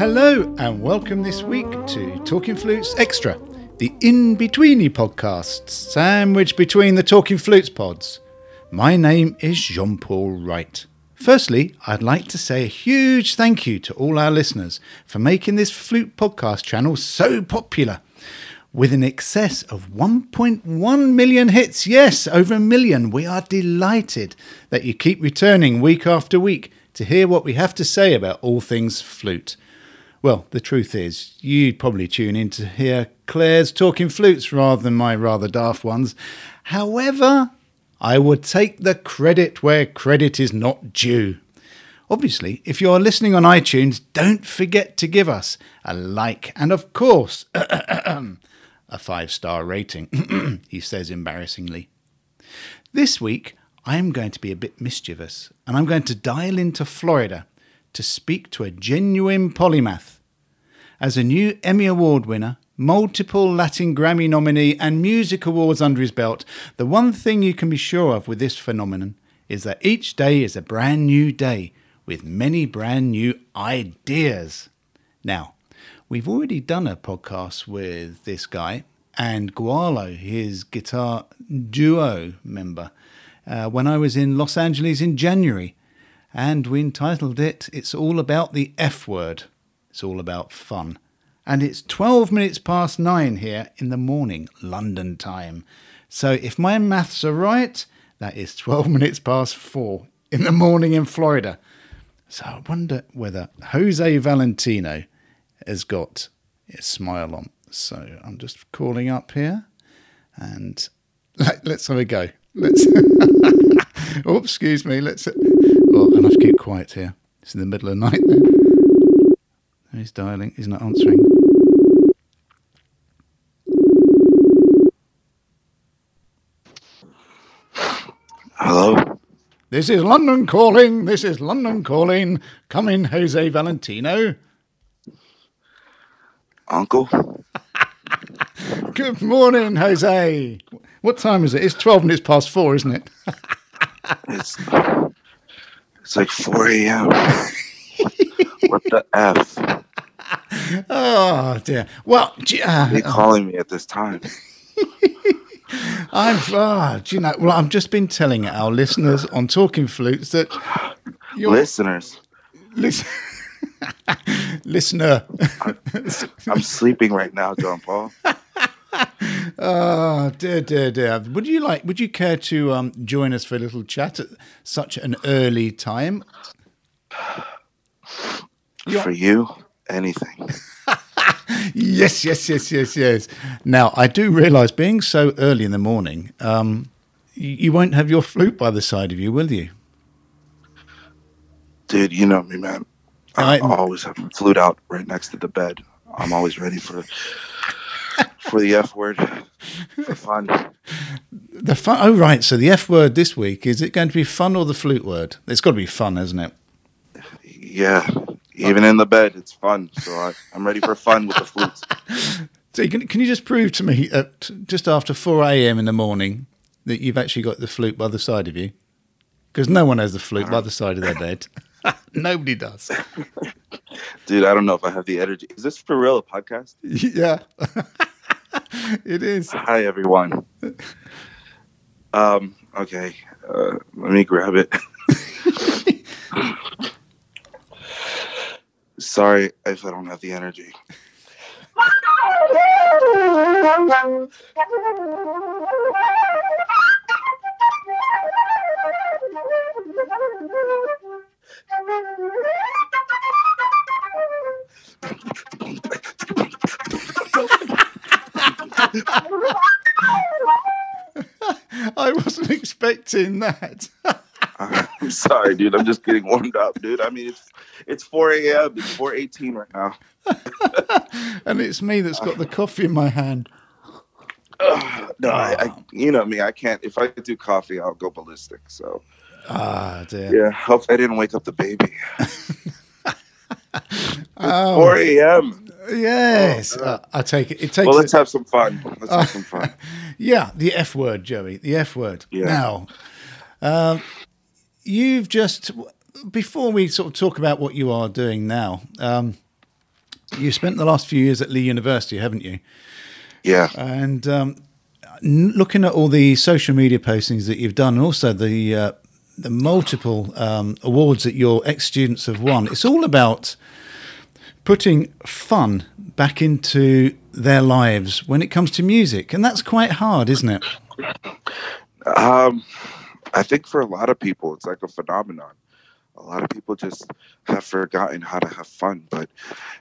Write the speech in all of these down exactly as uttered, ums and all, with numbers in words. Hello and welcome this week to Talking Flutes Extra, the in-betweeny podcast sandwiched between the Talking Flutes pods. My name is Jean-Paul Wright. Firstly, I'd like to say a huge thank you to all our listeners for making this flute podcast channel so popular. With an excess of one point one million hits, yes, over a million, we are delighted that you keep returning week after week to hear what we have to say about all things flute. Well, the truth is, you'd probably tune in to hear Claire's Talking Flutes rather than my rather daft ones. However, I would take the credit where credit is not due. Obviously, if you are listening on iTunes, don't forget to give us a like and, of course, a five-star rating, he says embarrassingly. This week, I am going to be a bit mischievous, and I'm going to dial into Florida to speak to a genuine polymath. As a new Emmy Award winner, multiple Latin Grammy nominee and music awards under his belt, the one thing you can be sure of with this phenomenon is that each day is a brand new day with many brand new ideas. Now, we've already done a podcast with this guy and Guarlo, his guitar duo member, uh, when I was in Los Angeles in January. And we entitled it, It's All About the F Word. It's all about fun. And it's twelve minutes past nine here in the morning, London time. So if my maths are right, that is twelve minutes past four in the morning in Florida. So I wonder whether Jose Valentino has got a smile on. So I'm just calling up here and let's have a go. Let's. Oh, excuse me. Let's. Oh, I'll have to keep quiet here. It's in the middle of the night there. He's dialing. He's not answering. Hello? This is London calling. This is London calling. Come in, Jose Valentino. Uncle? Good morning, Jose. What time is it? It's twelve minutes past four, isn't it? It's... It's like four a.m. What the F? Oh, dear. Well, uh, they're calling me at this time. I'm, uh, do you know, well, I've just been telling our listeners on Talking Flutes that... You're... Listeners. Listen... Listener. I'm, I'm sleeping right now, John Paul. Oh dear, dear, dear! Would you like? Would you care to um, join us for a little chat at such an early time? You're... For you, anything. Yes, yes, yes, yes, yes. Now I do realise, being so early in the morning, um, you, you won't have your flute by the side of you, will you? Dude, you know me, man. I always have my flute out right next to the bed. I'm always ready for. For the F word, for fun. The fun. Oh, right. So the F word this week, is it going to be fun or the flute word? It's got to be fun, hasn't it? Yeah. Fun. Even in the bed, it's fun. So I, I'm ready for fun with the flutes. So can, can you just prove to me at just after four a.m. in the morning that you've actually got the flute by the side of you? Because no one has the flute by the side of their bed. Nobody does. Dude, I don't know if I have the energy. Is this for real, a podcast? Yeah. It is. Hi, everyone. Um, okay, uh, let me grab it. Sorry if I don't have the energy. I was wasn't expecting that. I'm sorry, dude. I'm just getting warmed up, dude. I mean, it's it's four a.m. It's four eighteen right now. And it's me that's got the coffee in my hand. Uh, no, I, I, you know me. I can't. If I do coffee, I'll go ballistic. So, ah, dear. Yeah. Hope I didn't wake up the baby. um, four a.m. Yes, oh, no. uh, I take it. It takes. Well, let's a, have some fun. Let's uh, have some fun. Yeah, the F word, Joey. The F word. Yeah. Now, uh, you've just before we sort of talk about what you are doing now. Um, you spent the last few years at Lee University, haven't you? Yeah. And um, looking at all the social media postings that you've done and also the uh, the multiple um, awards that your ex-students have won, it's all about putting fun back into their lives when it comes to music. And that's quite hard, isn't it? Um, I think for a lot of people, it's like a phenomenon. A lot of people just have forgotten how to have fun, but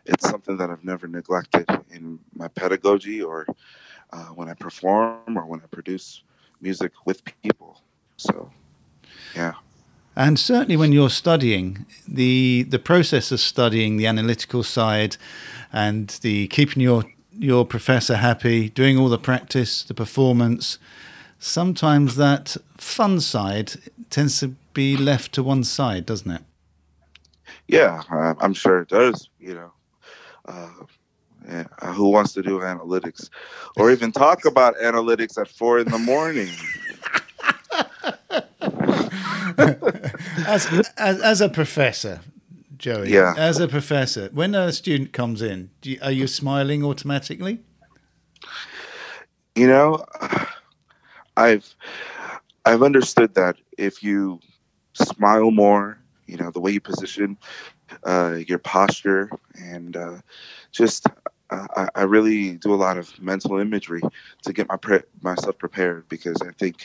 it's something that I've never neglected in my pedagogy or uh, when I perform or when I produce music with people. So, yeah. And certainly when you're studying, the the process of studying the analytical side and the keeping your, your professor happy, doing all the practice, the performance, sometimes that fun side tends to be left to one side, doesn't it? Yeah, uh, I'm sure it does. You know, uh, yeah, uh, who wants to do analytics or even talk about analytics at four in the morning? as, as as a professor, Joey. Yeah. As a professor, when a student comes in, do you, are you smiling automatically? You know, I've I've understood that if you smile more, you know, the way you position uh, your posture, and uh, just uh, I, I really do a lot of mental imagery to get my pre- myself prepared, because I think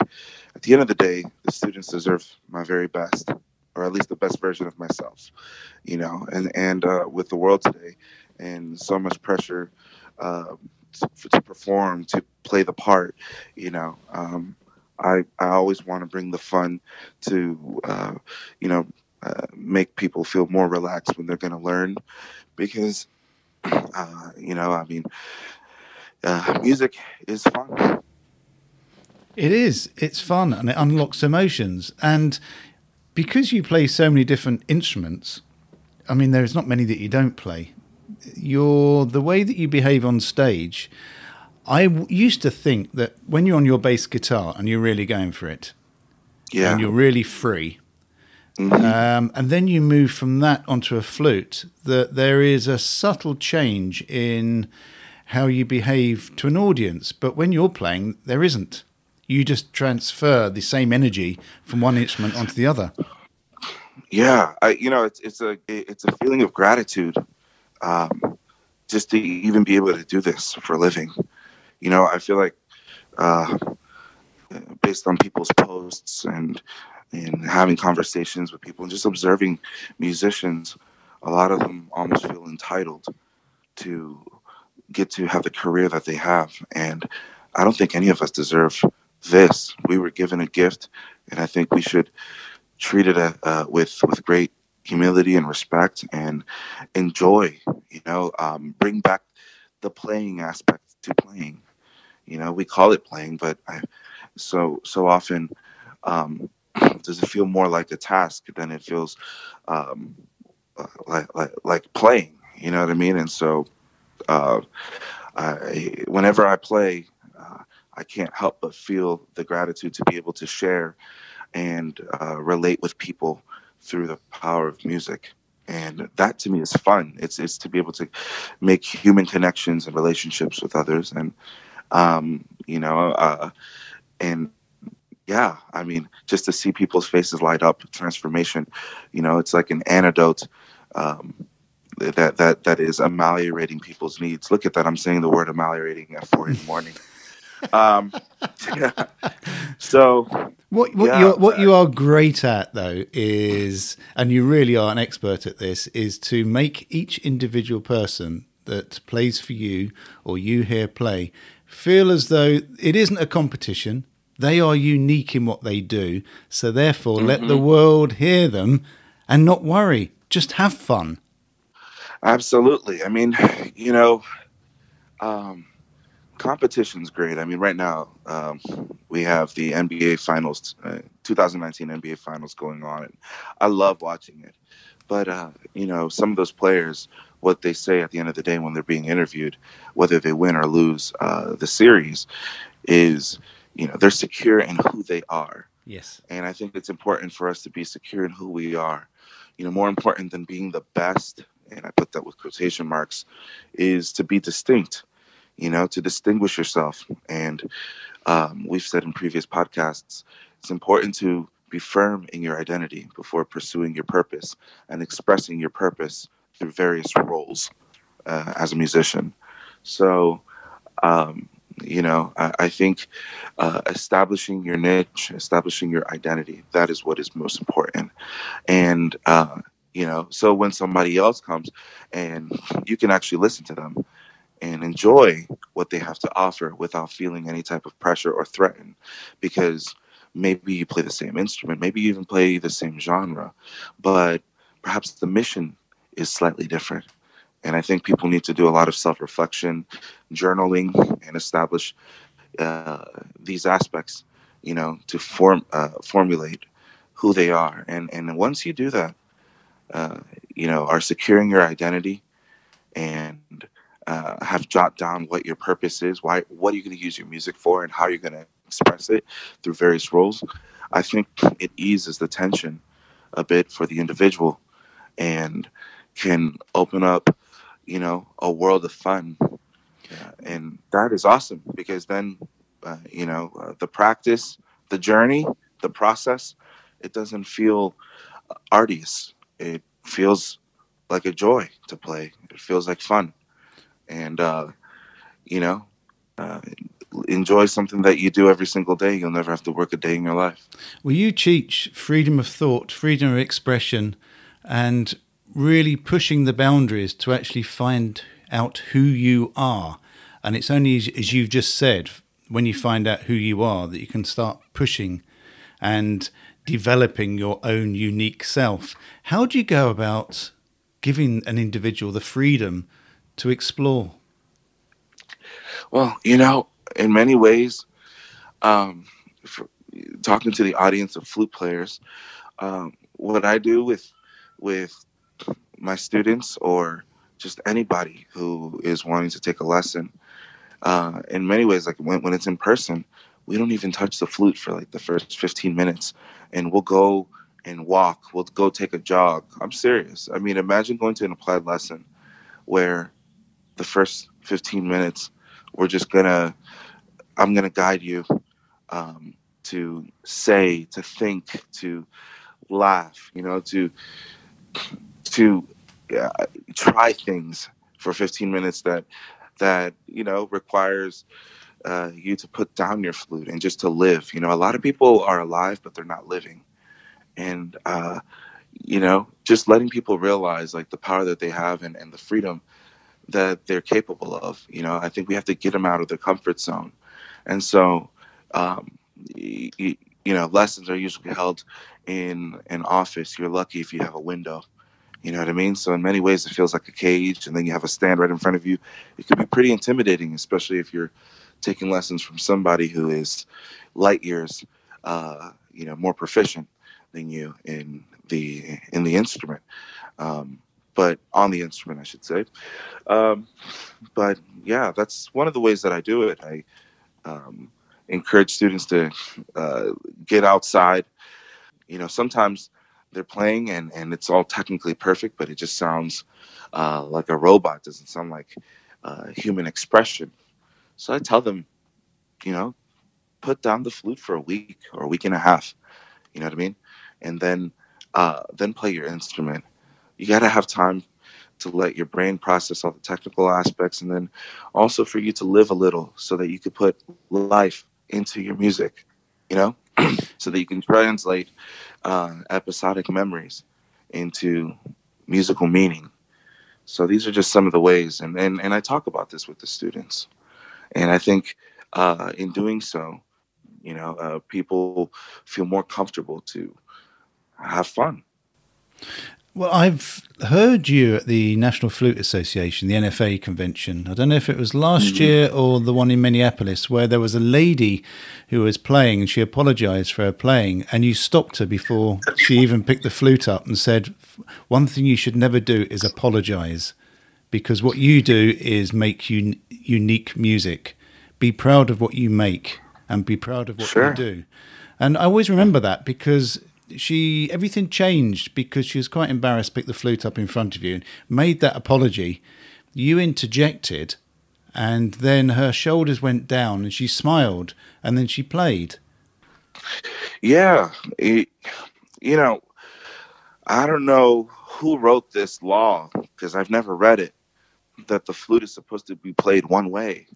at the end of the day, the students deserve my very best, or at least the best version of myself, you know, and, and uh, with the world today and so much pressure uh, to, to perform, to play the part, you know, um, I, I always want to bring the fun to, uh, you know, uh, make people feel more relaxed when they're going to learn, because, uh, you know, I mean, uh, music is fun. It is. It's fun, and it unlocks emotions. And because you play so many different instruments, I mean, there's not many that you don't play. You're, the way that you behave on stage, I used to think that when you're on your bass guitar and you're really going for it, yeah, and you're really free, mm-hmm. um, and then you move from that onto a flute, that there is a subtle change in how you behave to an audience. But when you're playing, there isn't. You just transfer the same energy from one instrument onto the other. Yeah, I, you know, it's it's a it's a feeling of gratitude, um, just to even be able to do this for a living. You know, I feel like uh, based on people's posts and and having conversations with people and just observing musicians, a lot of them almost feel entitled to get to have the career that they have. And I don't think any of us deserve this. We were given a gift, and I think we should treat it uh, with, with great humility and respect and enjoy, you know, um, bring back the playing aspect to playing. You know, we call it playing, but I, so so often um, does it feel more like a task than it feels um, like, like like playing. You know what I mean? And so, uh, I, whenever I play, uh, I can't help but feel the gratitude to be able to share and uh, relate with people through the power of music. And that to me is fun. It's it's to be able to make human connections and relationships with others, and um, you know, uh, and yeah, I mean, just to see people's faces light up, transformation. You know, it's like an antidote um, that that that is ameliorating people's needs. Look at that! I'm saying the word ameliorating at four in the morning. um, yeah. So what what yeah, you what you are great at though is, and you really are an expert at this, is to make each individual person that plays for you or you hear play feel as though it isn't a competition. They are unique in what they do. So therefore, mm-hmm. let the world hear them and not worry. Just have fun. Absolutely. I mean, you know, um, competition's great. I mean, right now um, we have the N B A Finals, uh, twenty nineteen N B A Finals going on. And I love watching it. But, uh, you know, some of those players, what they say at the end of the day when they're being interviewed, whether they win or lose uh, the series, is, you know, they're secure in who they are. Yes. And I think it's important for us to be secure in who we are. You know, more important than being the best, and I put that with quotation marks, is to be distinct, you know, to distinguish yourself. And um, we've said in previous podcasts, it's important to be firm in your identity before pursuing your purpose and expressing your purpose through various roles uh, as a musician. So, um, you know, I, I think uh, establishing your niche, establishing your identity, that is what is most important. And, uh, you know, so when somebody else comes and you can actually listen to them and enjoy what they have to offer without feeling any type of pressure or threatened, because maybe you play the same instrument, maybe you even play the same genre, but perhaps the mission is slightly different. And I think people need to do a lot of self-reflection, journaling, and establish uh, these aspects, you know, to form uh, formulate who they are. And and once you do that, uh, you know, are securing your identity and uh, have jot down what your purpose is, why, what are you going to use your music for, and how you're going to express it through various roles, I think it eases the tension a bit for the individual and can open up, you know, a world of fun. Yeah, and that is awesome, because then, uh, you know, uh, the practice, the journey, the process, it doesn't feel arduous. It feels like a joy to play. It feels like fun. And, uh, you know, uh, enjoy something that you do every single day. You'll never have to work a day in your life. Well, you teach freedom of thought, freedom of expression, and really pushing the boundaries to actually find out who you are. And it's only, as you've just said, when you find out who you are, that you can start pushing and developing your own unique self. How do you go about giving an individual the freedom to explore? Well, you know, in many ways, um, for, talking to the audience of flute players, um, what I do with with my students or just anybody who is wanting to take a lesson, uh, in many ways, like when, when it's in person, we don't even touch the flute for like the first fifteen minutes, and we'll go and walk. We'll go take a jog. I'm serious. I mean, imagine going to an applied lesson where the first fifteen minutes, we're just gonna, I'm gonna guide you um, to say, to think, to laugh, you know, to, to uh, try things for fifteen minutes that, that, you know, requires uh, you to put down your flute and just to live. You know, a lot of people are alive, but they're not living. And, uh, you know, just letting people realize like the power that they have and, and the freedom that they're capable of. You know, I think we have to get them out of their comfort zone. And so, um, y- y- you know, lessons are usually held in an office. You're lucky if you have a window. You know what I mean? So in many ways, it feels like a cage, and then you have a stand right in front of you. It can be pretty intimidating, especially if you're taking lessons from somebody who is light years, uh, you know, more proficient than you in the in the instrument. Um, but on the instrument, I should say. Um, but, yeah, that's one of the ways that I do it. I um, encourage students to uh, get outside. You know, sometimes they're playing and, and it's all technically perfect, but it just sounds uh, like a robot. It doesn't sound like uh, human expression. So I tell them, you know, put down the flute for a week or a week and a half. You know what I mean? And then uh, then play your instrument. You got to have time to let your brain process all the technical aspects, and then also for you to live a little so that you could put life into your music, you know, so that you can translate uh, episodic memories into musical meaning. So these are just some of the ways. And, and, and I talk about this with the students. And I think uh, in doing so, you know, uh, people feel more comfortable to have fun. Well, I've heard you at the National Flute Association, the N F A convention. I don't know if it was last mm-hmm. year or the one in Minneapolis, where there was a lady who was playing and she apologized for her playing, and you stopped her before she even picked the flute up and said, one thing you should never do is apologize, because what you do is make un- unique music. Be proud of what you make and be proud of what sure. you do. And I always remember that, because she everything changed because she was quite embarrassed, picked the flute up in front of you and made that apology. You interjected, and then her shoulders went down and she smiled, and then she played. Yeah. It, you know, I don't know who wrote this law, because I've never read it, that the flute is supposed to be played one way.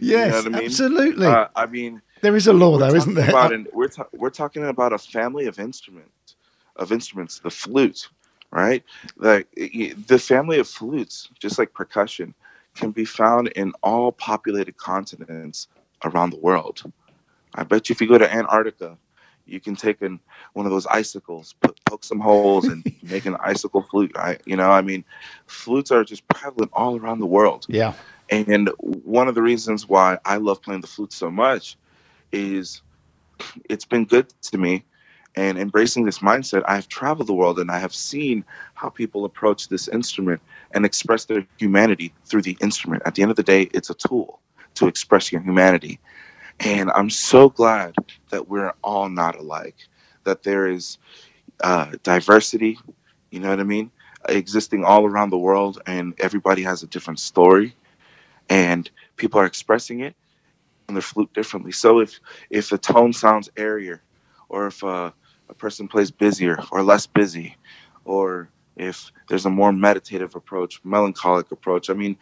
Yes, you know what I mean? Absolutely. Uh, I mean, there is a law, though, isn't there? About an, we're, ta- we're talking about a family of instruments, of instruments, the flute, right? Like, it, the family of flutes, just like percussion, can be found in all populated continents around the world. I bet you if you go to Antarctica, you can take in one of those icicles, put, poke some holes, and make an icicle flute. I, you know, I mean, flutes are just prevalent all around the world. Yeah. And one of the reasons why I love playing the flute so much is it's been good to me, and embracing this mindset, I've traveled the world and I have seen how people approach this instrument and express their humanity through the instrument. At the end of the day, it's a tool to express your humanity. And I'm so glad that we're all not alike, that there is uh, diversity, you know what I mean, existing all around the world, and everybody has a different story, and people are expressing it and their flute differently. So if if the tone sounds airier, or if uh, a person plays busier or less busy, or if there's a more meditative approach, melancholic approach, I mean,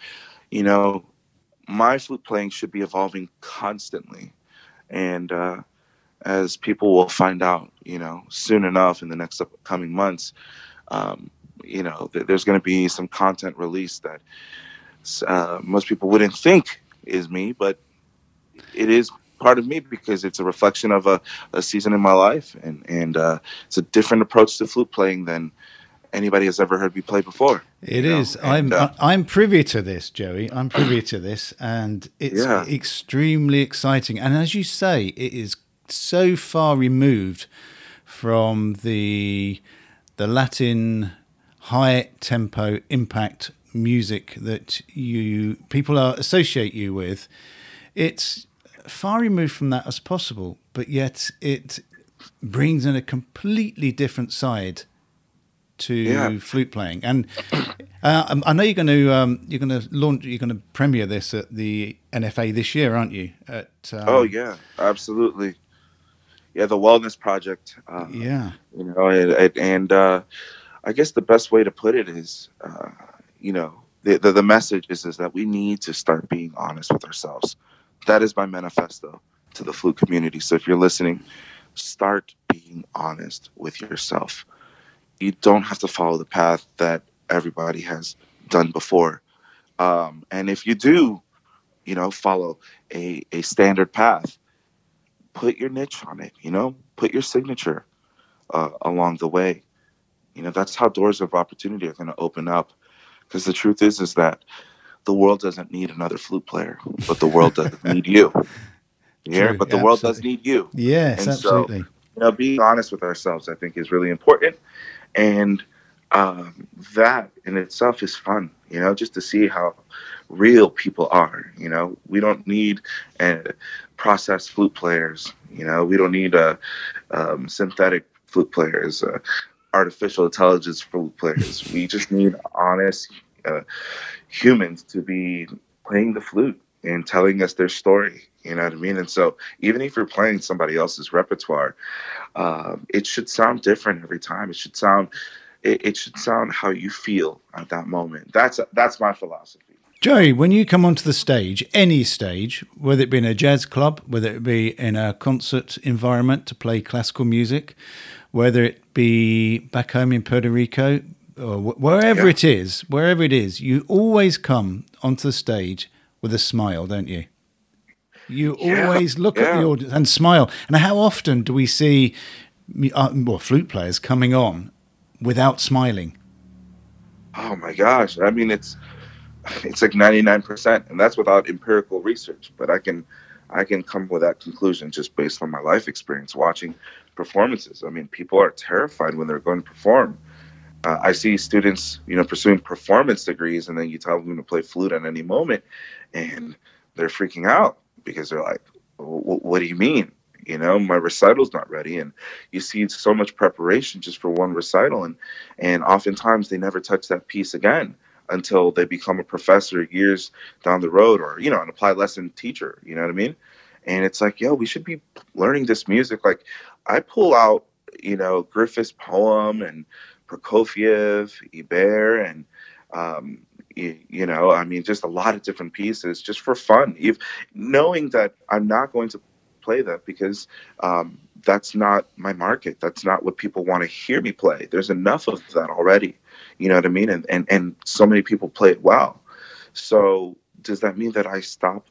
you know, my flute playing should be evolving constantly. And uh, as people will find out, you know, soon enough in the next upcoming months, um, you know, th- there's going to be some content released that uh, most people wouldn't think is me, but it is part of me, because it's a reflection of a, a season in my life, and, and uh, it's a different approach to flute playing than anybody has ever heard me play before. It is. And, I'm uh, I'm privy to this, Joey. I'm privy to this, and it's yeah. extremely exciting. And as you say, it is so far removed from the the Latin high tempo impact music that you people are, associate you with. It's far removed from that as possible, but yet it brings in a completely different side to yeah. flute playing. And uh, I know you're going to um, you're going to launch you're going to premiere this at the N F A this year, aren't you? At um, oh yeah, absolutely. Yeah, the Wellness project. Uh, yeah, you know, and, and uh, I guess the best way to put it is, uh, you know, the, the the message is is that we need to start being honest with ourselves. That is my manifesto to the flute community. So if you're listening, start being honest with yourself. You don't have to follow the path that everybody has done before. Um, and if you do, you know, follow a, a standard path, put your niche on it, you know, put your signature uh, along the way. You know, that's how doors of opportunity are going to open up. Because the truth is, is that the world doesn't need another flute player, but the world does need you. Yeah, true, but the absolutely. world does need you. Yes, and absolutely. So, you know, being honest with ourselves, I think, is really important, and um, that in itself is fun. You know, just to see how real people are. You know, we don't need uh, processed flute players. You know, we don't need uh, um, synthetic flute players, uh, artificial intelligence flute players. We just need honest. Uh, humans to be playing the flute and telling us their story, you know what I mean? And so even if you're playing somebody else's repertoire, um, it should sound different every time. It should sound it, it should sound how you feel at that moment. That's that's my philosophy. Joey, when you come onto the stage, any stage, whether it be in a jazz club, whether it be in a concert environment to play classical music, whether it be back home in Puerto Rico, or wherever yeah. it is, wherever it is, you always come onto the stage with a smile, don't you? You yeah. always look yeah. at the audience and smile. And how often do we see uh, well, flute players coming on without smiling? Oh, my gosh. I mean, it's it's like ninety-nine percent, and that's without empirical research. But I can I can come with that conclusion just based on my life experience watching performances. I mean, people are terrified when they're going to perform. Uh, I see students, you know, pursuing performance degrees, and then you tell them to play flute at any moment, and they're freaking out because they're like, what do you mean? You know, my recital's not ready. And you see so much preparation just for one recital, and, and oftentimes they never touch that piece again until they become a professor years down the road, or, you know, an applied lesson teacher, you know what I mean? And it's like, yo, we should be learning this music. Like, I pull out, you know, Griffith's poem and Prokofiev, Ibert, and, um, you, you know, I mean, just a lot of different pieces just for fun. If, knowing that I'm not going to play that because um, that's not my market. That's not what people want to hear me play. There's enough of that already. You know what I mean? And, and, and so many people play it well. So does that mean that I stop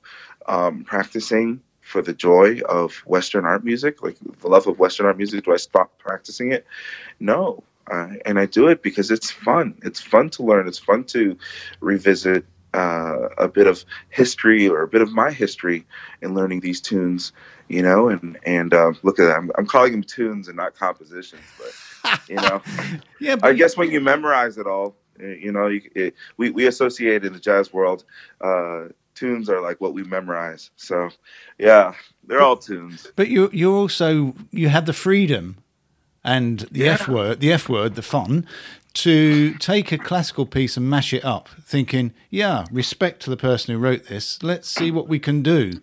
um, practicing for the joy of Western art music? Like the love of Western art music, do I stop practicing it? No. Uh, and I do it because it's fun. It's fun to learn. It's fun to revisit uh, a bit of history or a bit of my history in learning these tunes, you know, and, and uh, look at that. I'm, I'm calling them tunes and not compositions, but, you know, yeah, but I guess when you memorize it all, you know, you, it, we, we associate in the jazz world, uh, tunes are like what we memorize. So, yeah, they're but, all tunes. But you you also, you have the freedom and the yeah. F word, the F word, the fun, to take a classical piece and mash it up, thinking, yeah, respect to the person who wrote this. Let's see what we can do.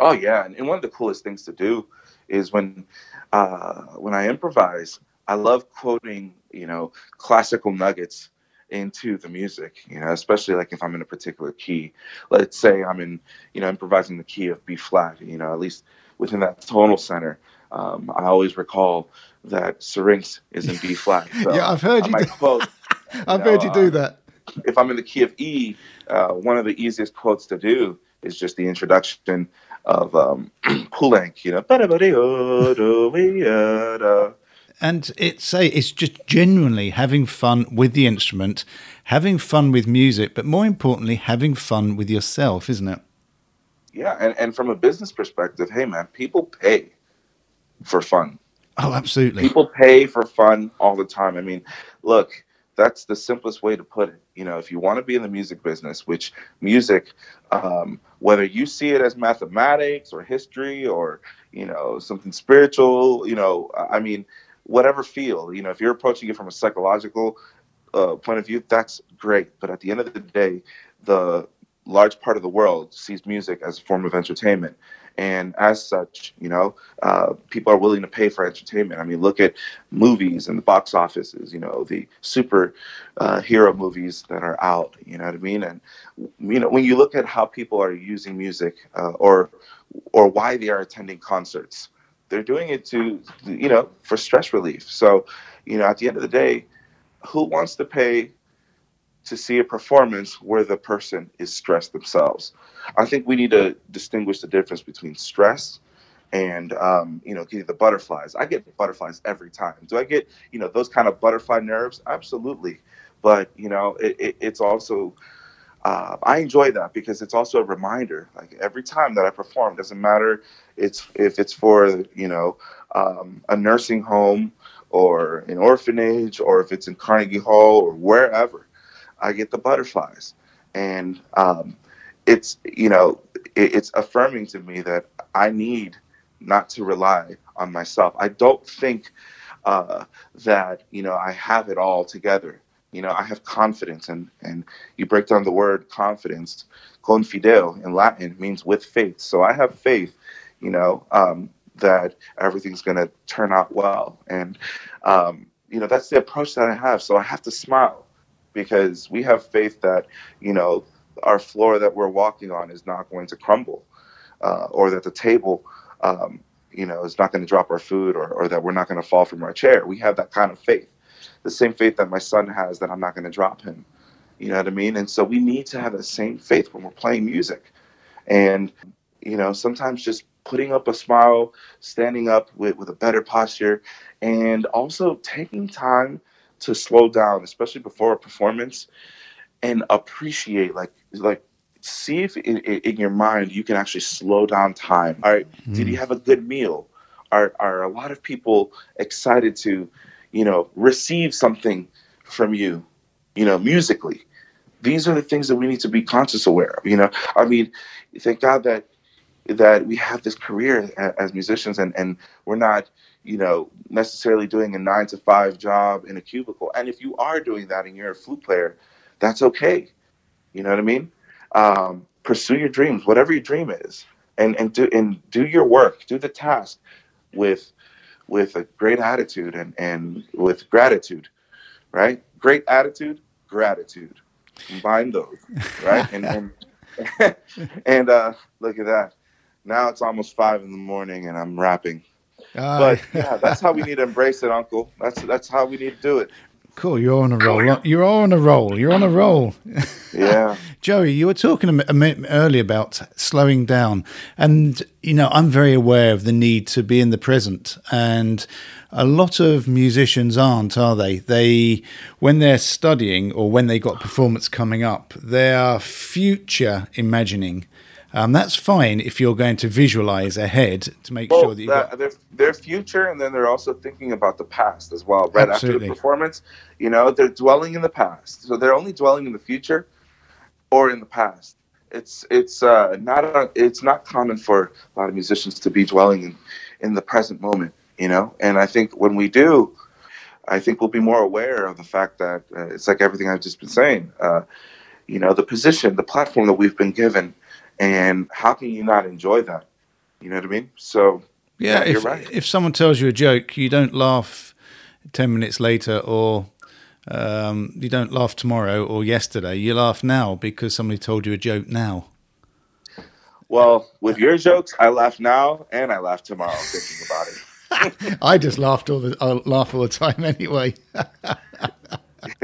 Oh, yeah. And one of the coolest things to do is when uh, when I improvise, I love quoting, you know, classical nuggets into the music, you know, especially like if I'm in a particular key. Let's say I'm in, you know, improvising the key of B flat, you know, at least within that tonal center. Um, I always recall that Syrinx is in B flat. So yeah, I've heard you. I might do. Quote, you I've know, heard you do that. Uh, if I'm in the key of E, uh, one of the easiest quotes to do is just the introduction of um, Kulank. You know, and it's a, it's just genuinely having fun with the instrument, having fun with music, but more importantly, having fun with yourself, isn't it? Yeah, and, and from a business perspective, hey man, people pay for fun. Oh, absolutely. People pay for fun all the time. I mean, look, that's the simplest way to put it. You know, if you want to be in the music business, which music, um, whether you see it as mathematics or history or, you know, something spiritual, you know, I mean, whatever field, you know, if you're approaching it from a psychological uh, point of view, that's great. But at the end of the day, the large part of the world sees music as a form of entertainment. And as such, you know, uh, people are willing to pay for entertainment. I mean, look at movies and the box offices, you know, the super uh, hero movies that are out, you know what I mean? And, you know, when you look at how people are using music uh, or or why they are attending concerts, they're doing it to, you know, for stress relief. So, you know, at the end of the day, who wants to pay to see a performance where the person is stressed themselves? I think we need to distinguish the difference between stress and, um, you know, getting the butterflies. I get butterflies every time. Do I get, you know, those kind of butterfly nerves? Absolutely. But, you know, it, it, it's also, uh, I enjoy that because it's also a reminder. Like every time that I perform, doesn't matter it's if it's for, you know, um, a nursing home or an orphanage or if it's in Carnegie Hall or wherever, I get the butterflies. And, um, it's, you know, it's affirming to me that I need not to rely on myself. I don't think uh, that, you know, I have it all together. You know, I have confidence. And, and you break down the word confidence, confideo in Latin means with faith. So I have faith, you know, um, that everything's going to turn out well. And, um, you know, that's the approach that I have. So I have to smile because we have faith that, you know, our floor that we're walking on is not going to crumble uh, or that the table, um, you know, is not going to drop our food or, or that we're not going to fall from our chair. We have that kind of faith, the same faith that my son has that I'm not going to drop him. You know what I mean? And so we need to have the same faith when we're playing music. And you know, sometimes just putting up a smile, standing up with, with a better posture, and also taking time to slow down, especially before a performance, and appreciate, like, like see if in, in your mind you can actually slow down time. All right, mm-hmm. Did you have a good meal? Are are a lot of people excited to, you know, receive something from you, you know, musically? These are the things that we need to be conscious aware of, you know? I mean, thank God that that we have this career as musicians, and, and we're not, you know, necessarily doing a nine to five job in a cubicle. And if you are doing that and you're a flute player, that's okay. You know what I mean? Um, pursue your dreams, whatever your dream is, and, and do, and do your work, do the task with, with a great attitude and, and with gratitude, right? Great attitude, gratitude, combine those, right? And, and, and, uh, look at that. Now it's almost five in the morning and I'm rapping. Uh, but yeah, that's how we need to embrace it, Uncle. That's that's how we need to do it. Cool, you're on a roll. You're on a roll. You're on a roll. Yeah. Joey, you were talking a minute earlier about slowing down. And, you know, I'm very aware of the need to be in the present. And a lot of musicians aren't, are they? They, when they're studying or when they got performance coming up, they are future imagining. Um, that's fine if you're going to visualize ahead to make well, sure that you got their, their future, and then they're also thinking about the past as well. Right Absolutely. After the performance, you know, they're dwelling in the past, so they're only dwelling in the future or in the past. It's it's uh, not a, it's not common for a lot of musicians to be dwelling in, in the present moment, you know. And I think when we do, I think we'll be more aware of the fact that uh, it's like everything I've just been saying. Uh, you know, the position, the platform that we've been given. And how can you not enjoy that? You know what I mean? So, yeah, yeah if, you're right. If someone tells you a joke, you don't laugh ten minutes later, or um, you don't laugh tomorrow or yesterday. You laugh now because somebody told you a joke now. Well, with your jokes, I laugh now and I laugh tomorrow thinking about it. I just laughed all the, I laugh all the time anyway.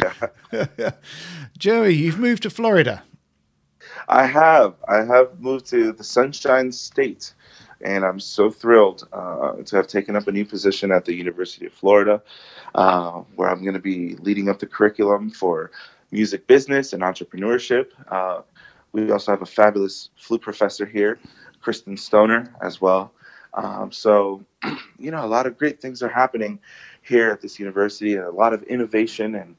Yeah. Joey, you've moved to Florida. I have. I have moved to the Sunshine State, and I'm so thrilled uh, to have taken up a new position at the University of Florida, uh, where I'm going to be leading up the curriculum for music business and entrepreneurship. Uh, we also have a fabulous flute professor here, Kristen Stoner, as well. Um, so, you know, a lot of great things are happening here at this university, and a lot of innovation. And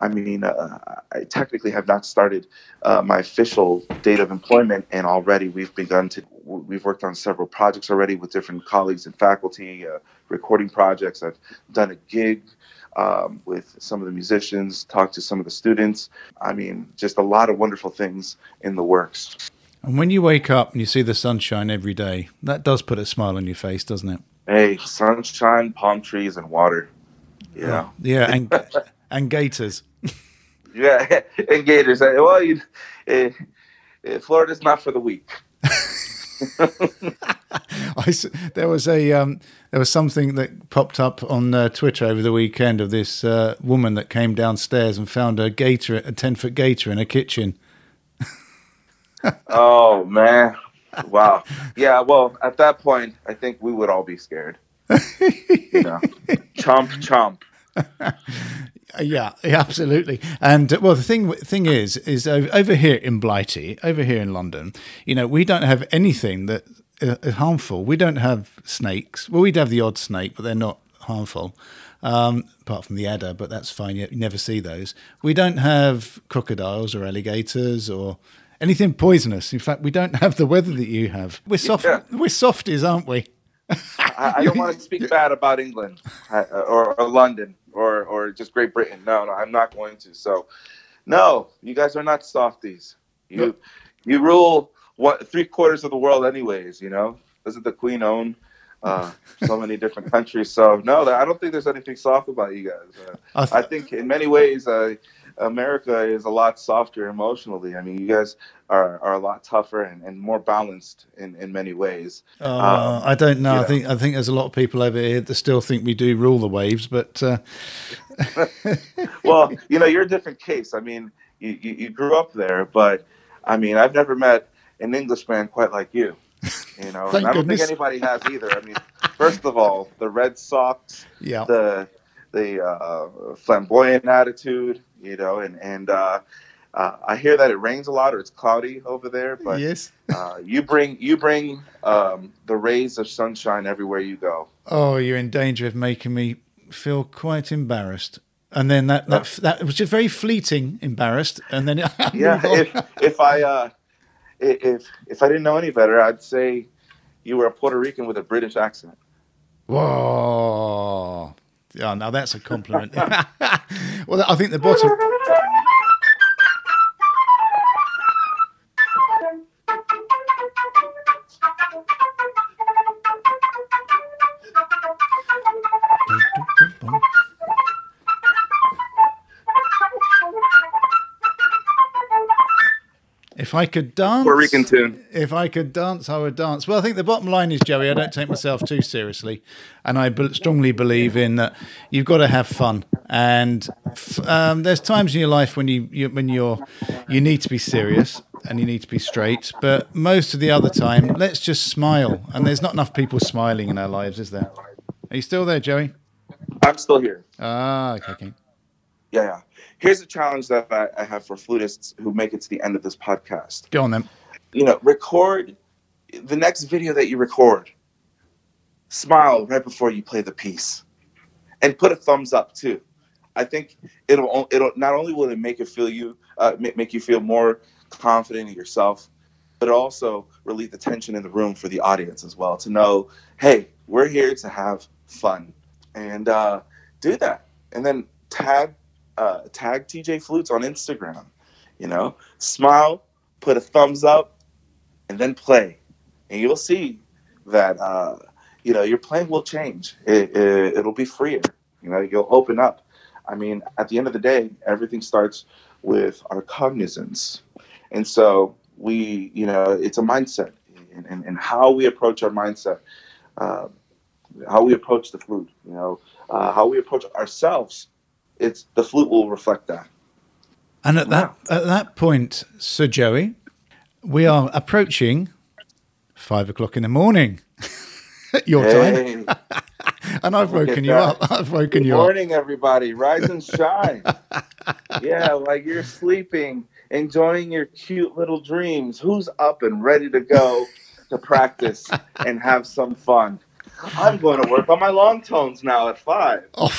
I mean, uh, I technically have not started uh, my official date of employment, and already we've begun to, we've worked on several projects already with different colleagues and faculty, uh, recording projects. I've done a gig um, with some of the musicians, talked to some of the students. I mean, just a lot of wonderful things in the works. And when you wake up and you see the sunshine every day, that does put a smile on your face, doesn't it? Hey, sunshine, palm trees, and water. Yeah. Yeah, yeah, and... And gators. Yeah, and gators. Well, you, eh, eh, Florida's not for the weak. I, there was a um, there was something that popped up on uh, Twitter over the weekend of this uh, woman that came downstairs and found a gator, a ten foot gator, in her kitchen. Oh man! Wow. Yeah. Well, at that point, I think we would all be scared. You know, chomp, chomp. yeah, yeah, absolutely. And uh, well, the thing thing is, is uh, over here in Blighty, over here in London, you know, we don't have anything that uh, is harmful. We don't have snakes. Well, we'd have the odd snake, but they're not harmful, um, apart from the adder. But that's fine. You, you never see those. We don't have crocodiles or alligators or anything poisonous. In fact, we don't have the weather that you have. We're soft. Yeah. We're softies, aren't we? I, I don't want to speak bad about England or, or London. Or, or just Great Britain. No, no, I'm not going to. So, no, you guys are not softies. You, no. you rule what, three quarters of the world, anyways. You know, doesn't the Queen own uh, so many different countries? So, no, I don't think there's anything soft about you guys. Uh, I, th- I think in many ways, uh, America is a lot softer emotionally. I mean, you guys are, are a lot tougher and, and more balanced in, in many ways. Uh, um, I don't know. I know. think I think there's a lot of people over here that still think we do rule the waves, but uh... Well, you know, you're a different case. I mean, you, you, you grew up there, but I mean, I've never met an Englishman quite like you. You know, and I don't goodness. think anybody has either. I mean, first of all, the red socks, yeah. the the uh, flamboyant attitude, you know, and and uh, uh, I hear that it rains a lot or it's cloudy over there, but yes. uh, you bring you bring um, the rays of sunshine everywhere you go. Oh, you're in danger of making me feel quite embarrassed. And then that that, that was just very fleeting, embarrassed. And then it, yeah, if if I uh, if if I didn't know any better, I'd say you were a Puerto Rican with a British accent. Whoa! Oh, now that's a compliment. Well, I think the bottom. If I could dance, Puerto Rican tune. If I could dance, I would dance. Well, I think the bottom line is, Joey, I don't take myself too seriously, and I strongly believe in that. You've got to have fun, and um, there's times in your life when you, you when you're you need to be serious and you need to be straight. But most of the other time, let's just smile. And there's not enough people smiling in our lives, is there? Are you still there, Joey? I'm still here. Ah, okay. okay. Yeah, yeah. Here's a challenge that I, I have for flutists who make it to the end of this podcast. Go on, then. You know, record the next video that you record. Smile right before you play the piece, and put a thumbs up too. I think it'll it'll not only will it make it feel you uh, make you feel more confident in yourself, but also relieve the tension in the room for the audience as well to know, hey, we're here to have fun, and uh, do that, and then tag. Uh, tag T J Flutes on Instagram, you know, smile, put a thumbs up, and then play. And you'll see that, uh, you know, your playing will change. It, it, it'll be freer. You know, you'll open up. I mean, at the end of the day, everything starts with our cognizance. And so we, you know, it's a mindset and, and, and how we approach our mindset, uh, how we approach the flute, you know, uh, how we approach ourselves. It's the flute will reflect that. And at wow. that at that point, Sir Joey, we are approaching five o'clock in the morning. Your hey. time. And I've woken you that. up. I've woken Good you morning, up. Morning, everybody. Rise and shine. Yeah, like you're sleeping, enjoying your cute little dreams. Who's up and ready to go to practice and have some fun? I'm going to work on my long tones now at five. Oh.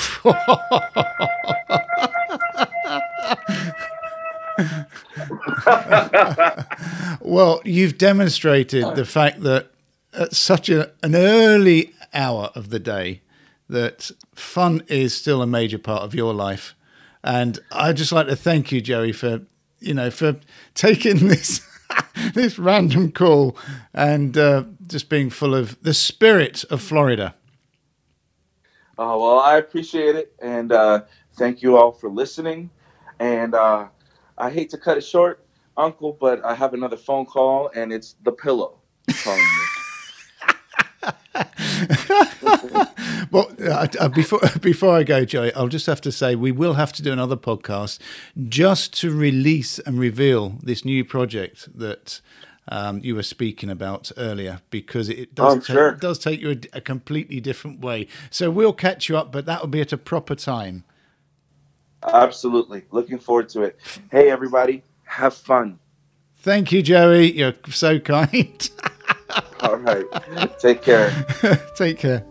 Well, you've demonstrated the fact that at such a, an early hour of the day that fun is still a major part of your life. And I'd just like to thank you, Joey, for, you know, for taking this this random call and uh, just being full of the spirit of Florida. Oh, well, I appreciate it. And uh, thank you all for listening. And uh, I hate to cut it short, Uncle, but I have another phone call, and it's the pillow calling me. Well, uh, before before I go, Joey, I'll just have to say we will have to do another podcast just to release and reveal this new project that um, you were speaking about earlier, because it does, oh, take, sure. it does take you a, a completely different way. So we'll catch you up, but that will be at a proper time. Absolutely. Looking forward to it. Hey, everybody, have fun. Thank you, Joey. You're so kind. All right. Take care. Take care.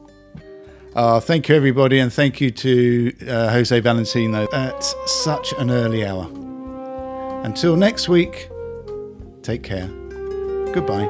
Uh, thank you, everybody, and thank you to uh, Jose Valentino at such an early hour. Until next week, take care. Goodbye.